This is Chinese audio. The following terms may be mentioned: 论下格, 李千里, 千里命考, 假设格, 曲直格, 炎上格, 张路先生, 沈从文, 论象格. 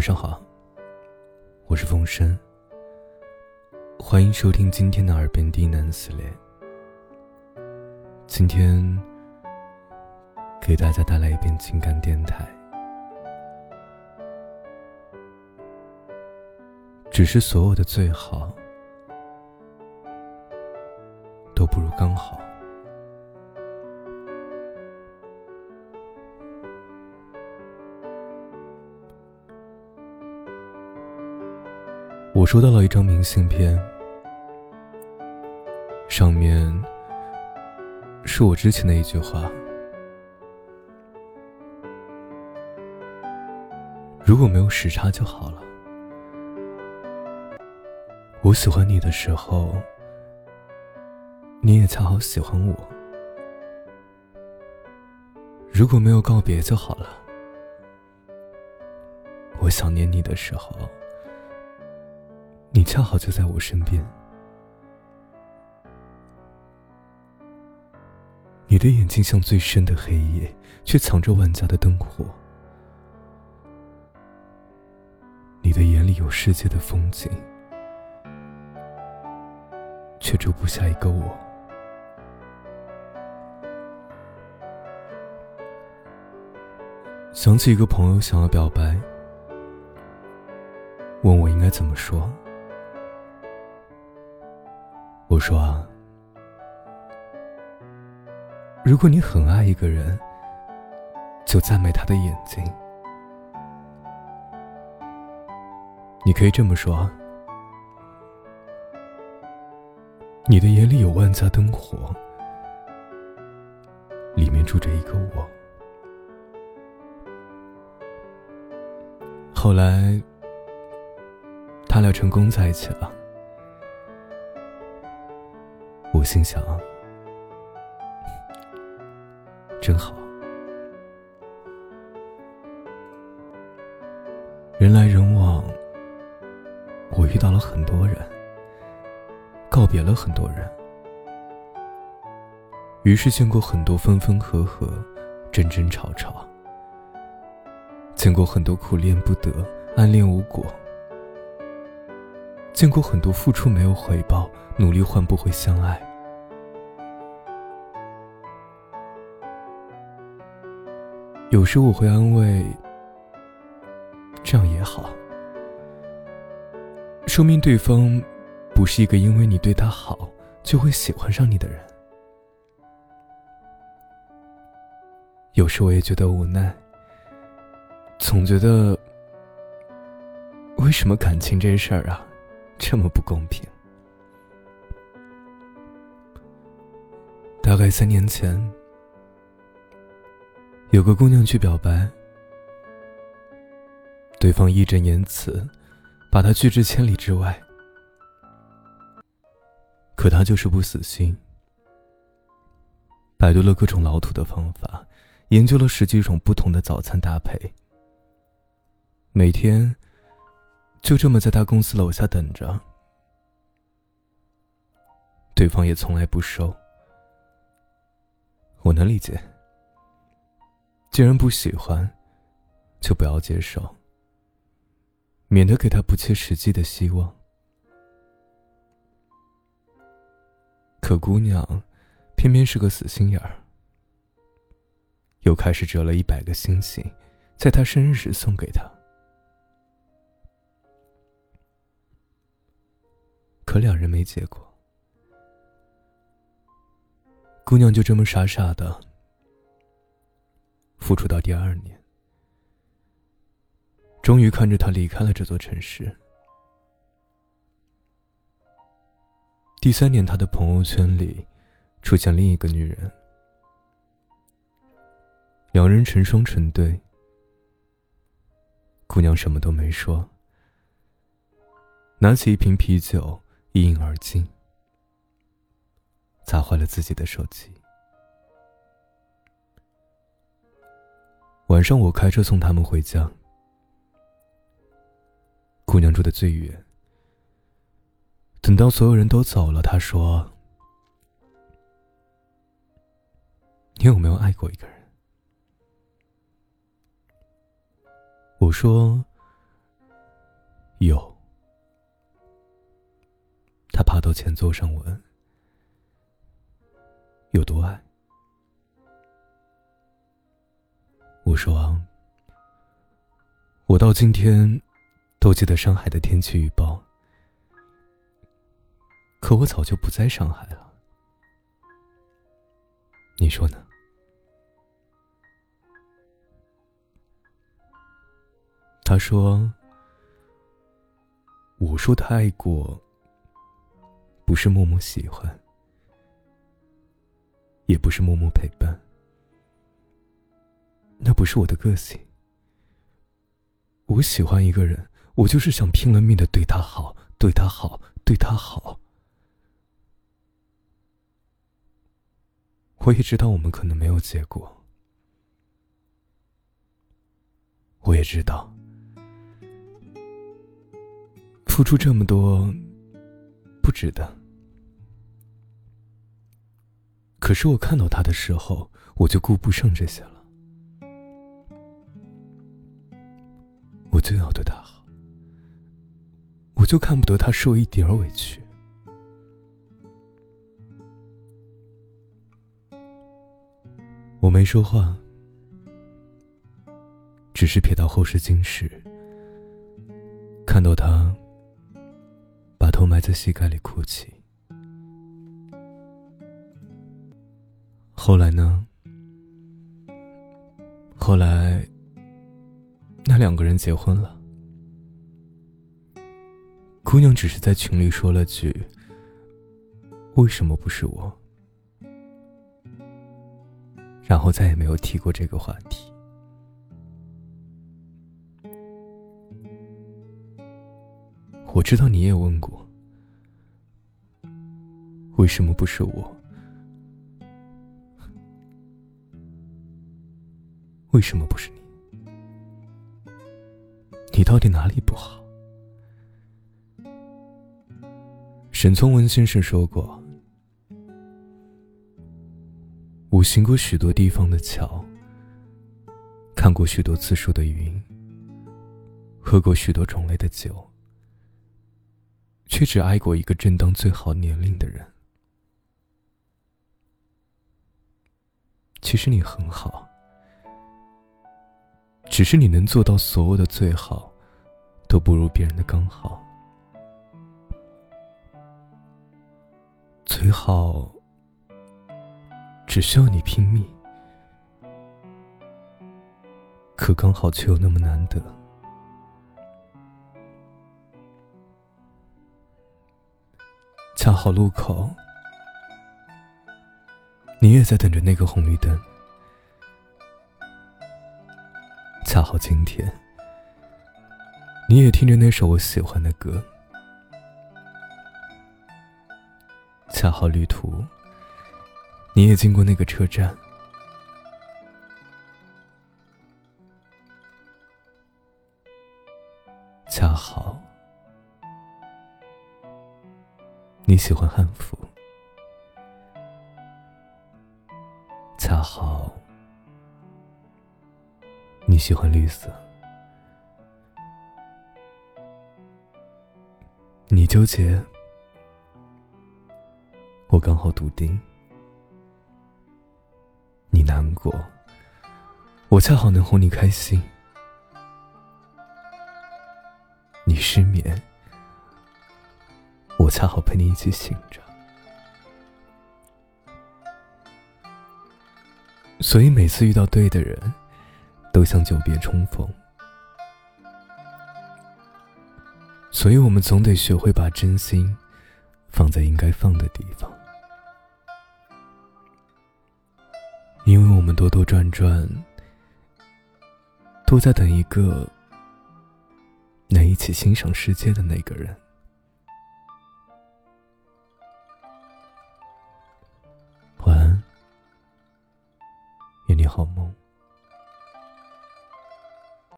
晚上好，我是风声，欢迎收听今天的耳边低喃系列。今天给大家带来一遍情感电台。只是所有的最好都不如刚好。我收到了一张明信片，上面是我之前的一句话：如果没有时差就好了。我喜欢你的时候，你也恰好喜欢我。如果没有告别就好了。我想念你的时候，你恰好就在我身边，你的眼睛像最深的黑夜，却藏着万家的灯火。你的眼里有世界的风景，却住不下一个我。想起一个朋友想要表白，问我应该怎么说。我说啊，如果你很爱一个人，就赞美他的眼睛。你可以这么说：你的眼里有万家灯火，里面住着一个我。后来，他俩成功在一起了。我心想，真好。人来人往，我遇到了很多人，告别了很多人，于是见过很多分分合合，争争吵吵，见过很多苦恋不得，暗恋无果，见过很多付出没有回报，努力换不回相爱。有时我会安慰，这样也好，说明对方不是一个因为你对他好就会喜欢上你的人。有时我也觉得无奈，总觉得为什么感情这事儿啊，这么不公平。大概3年前，有个姑娘去表白，对方义正言辞，把她拒之千里之外。可她就是不死心，百度了各种老土的方法，研究了10几种不同的早餐搭配，每天就这么在她公司楼下等着。对方也从来不收，我能理解。既然不喜欢，就不要接受，免得给他不切实际的希望。可姑娘偏偏是个死心眼儿，又开始折了100个星星，在他生日时送给他。可两人没结果，姑娘就这么傻傻的付出到第2年，终于看着他离开了这座城市。第3年，他的朋友圈里出现另一个女人，两人成双成对。姑娘什么都没说，拿起一瓶啤酒一饮而尽，砸坏了自己的手机。晚上我开车送他们回家，姑娘住得最远。等到所有人都走了，她说：“你有没有爱过一个人？”我说：“有。他爬到前座上问：“有多爱？”我说：“我到今天都记得上海的天气预报，可我早就不在上海了。你说呢？”他说：“我说的爱过，不是默默喜欢，也不是默默陪伴，那不是我的个性。我喜欢一个人，我就是想拼了命的对他好，对他好，对他好。我也知道我们可能没有结果，我也知道付出这么多不值得。可是我看到他的时候，我就顾不上这些了。我就要对他好，我就看不得他受一点委屈。我没说话，只是瞥到后视镜时，看到他把头埋在膝盖里哭泣。后来呢？后来那两个人结婚了。姑娘只是在群里说了句：“为什么不是我？”然后再也没有提过这个话题。我知道你也问过，为什么不是我？为什么不是你？你到底哪里不好？沈从文先生说过：“我行过许多地方的桥，看过许多次数的云，喝过许多种类的酒，却只爱过一个正当最好年龄的人。”其实你很好，只是你能做到所有的最好，都不如别人的刚好。最好只需要你拼命，可刚好却又那么难得。恰好路口，你也在等着那个红绿灯。恰好今天，你也听着那首我喜欢的歌。恰好旅途，你也经过那个车站。恰好你喜欢汉服，恰好你喜欢绿色。你纠结，我刚好笃定。你难过，我恰好能哄你开心。你失眠，我恰好陪你一起醒着。所以每次遇到对的人，都像久别重逢。所以我们总得学会把真心放在应该放的地方，因为我们兜兜转转，都在等一个能一起欣赏世界的那个人。晚安，愿你好梦。